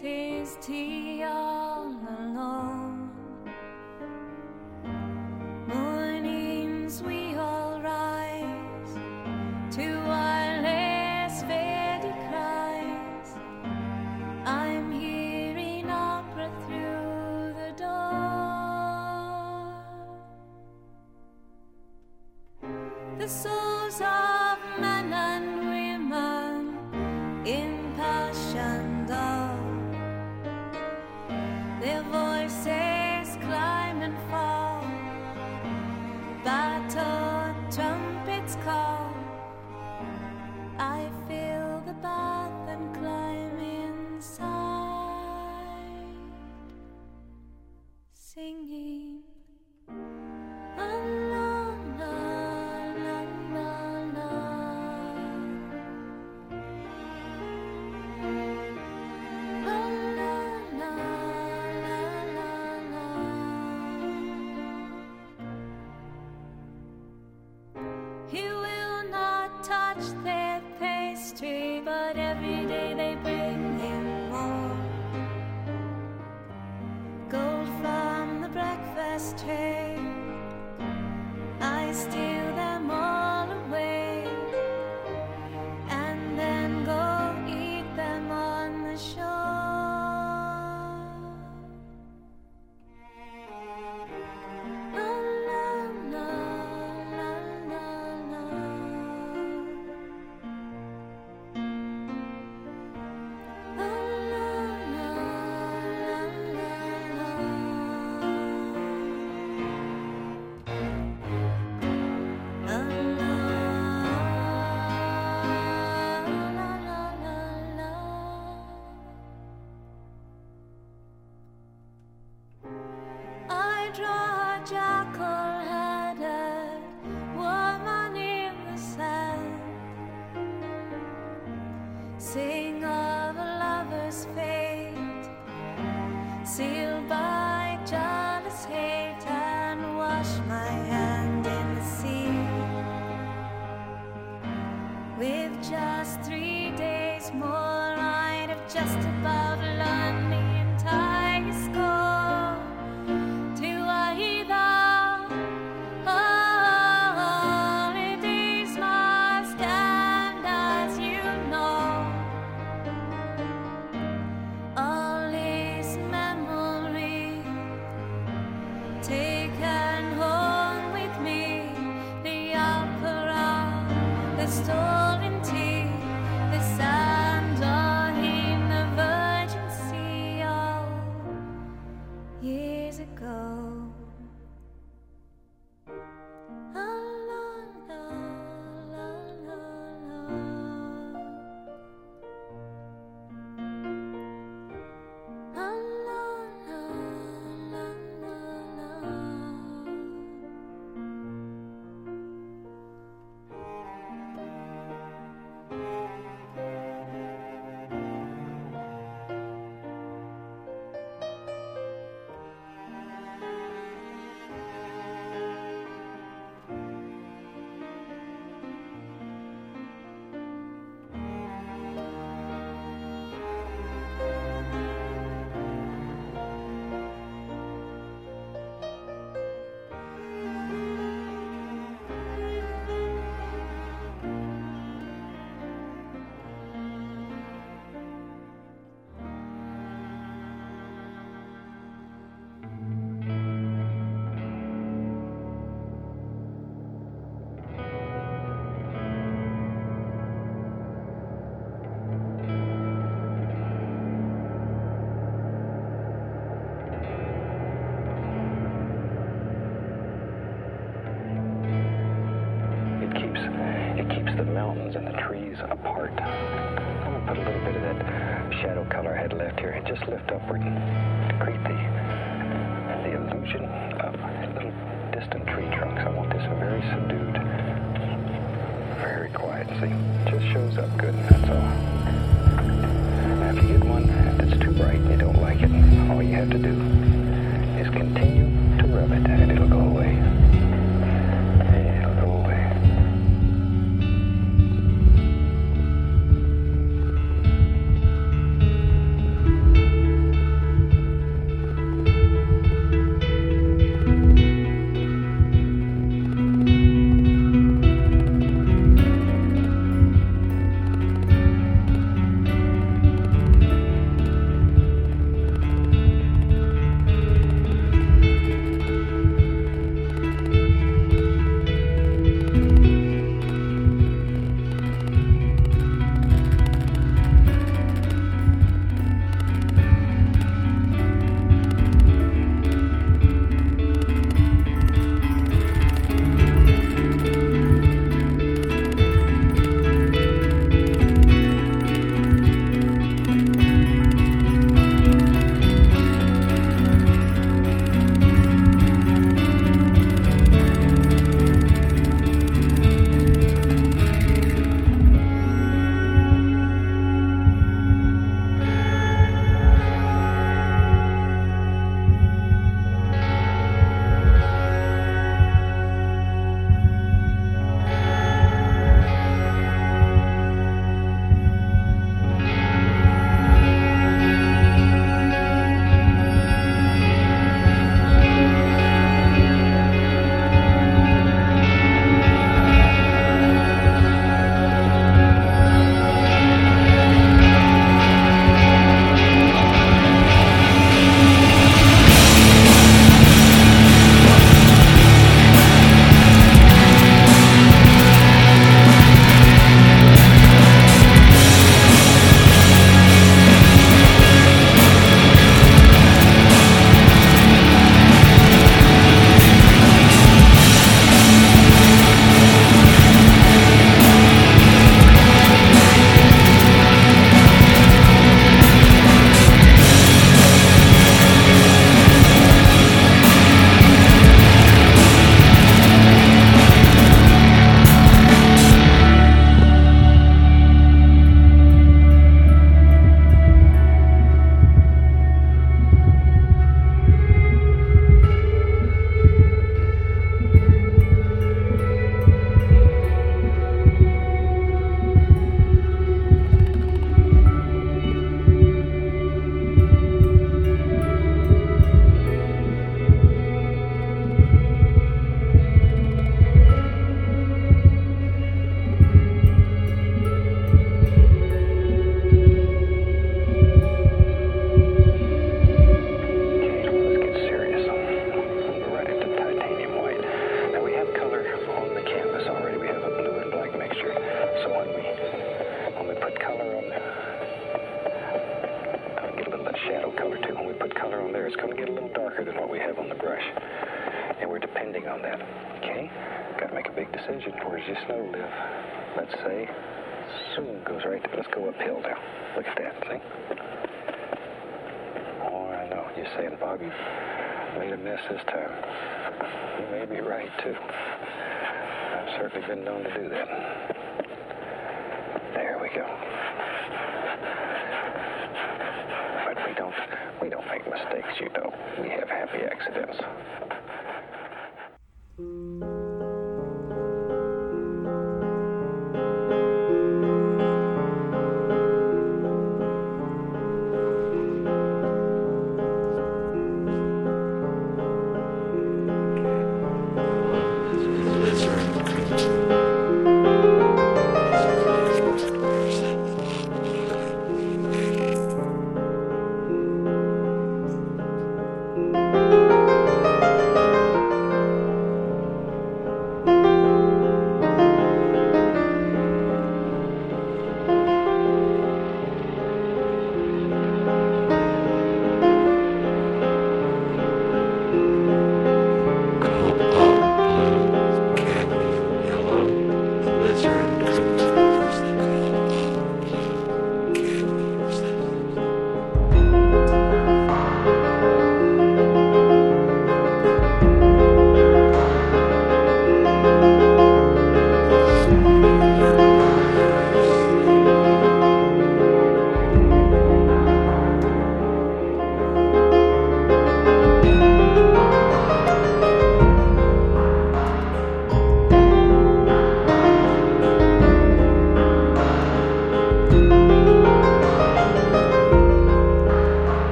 His tea all alone. Mornings we all rise to our less faded cries. I'm hearing opera through the door. The souls of men and women in passion dance. Their voices climb and fall, battle trumpets call. I feel the bath and climb inside, singing. Their pastry, but every day they bring him more gold from the breakfast tray. I steal them all away and then go eat them on the shore. Sing of a lover's fate, sealed by jealous hate, and wash my hand in the sea. With just 3 days more, I'd have just above learned the entire score to either. Oh, holidays must end, as you know. Taken home with me, the opera, the stolen tea, the sand on him, the virgin color head left here and just lift upward to create the illusion of little distant tree trunks. I want this very subdued, very quiet. See, just shows up good and that's all. Now if you get one that's too bright and you don't like it, all you have to do is continue to rub it and it'll go away.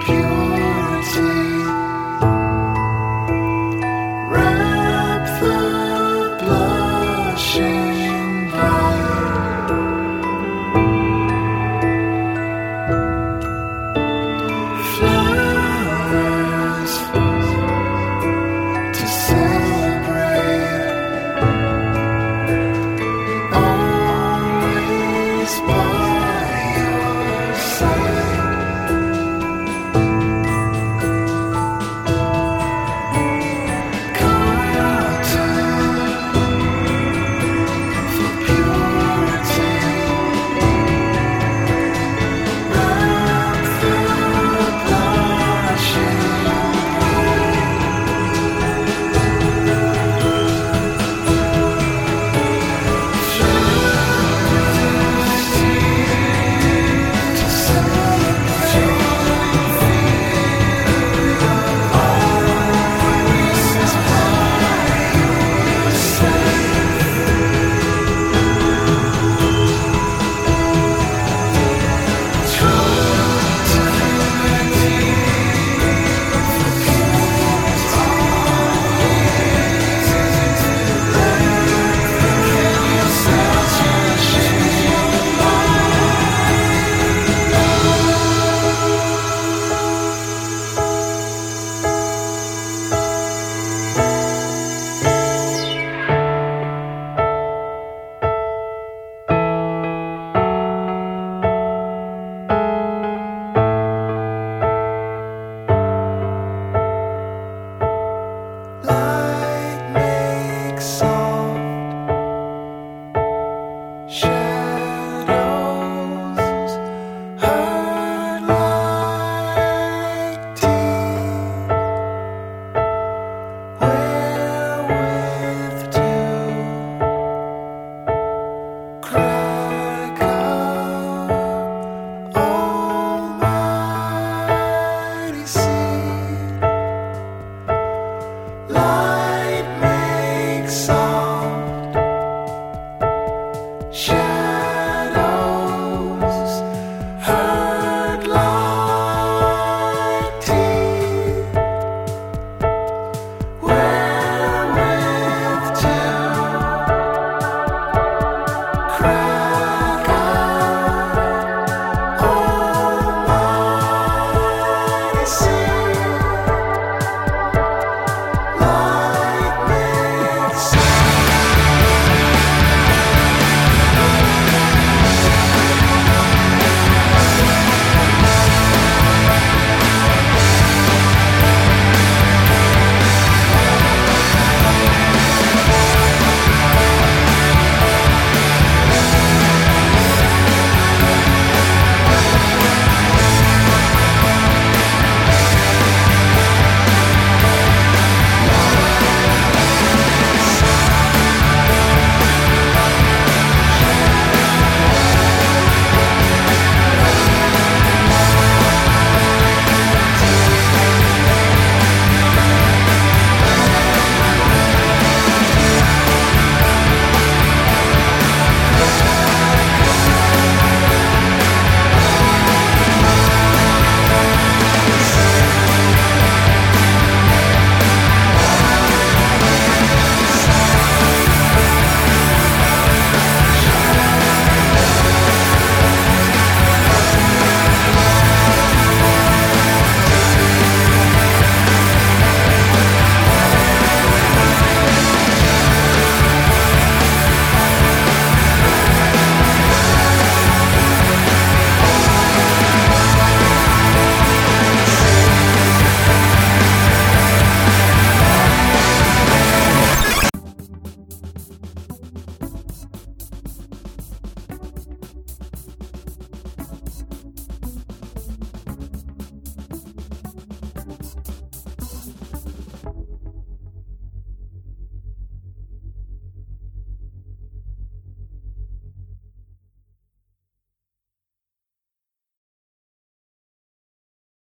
pure.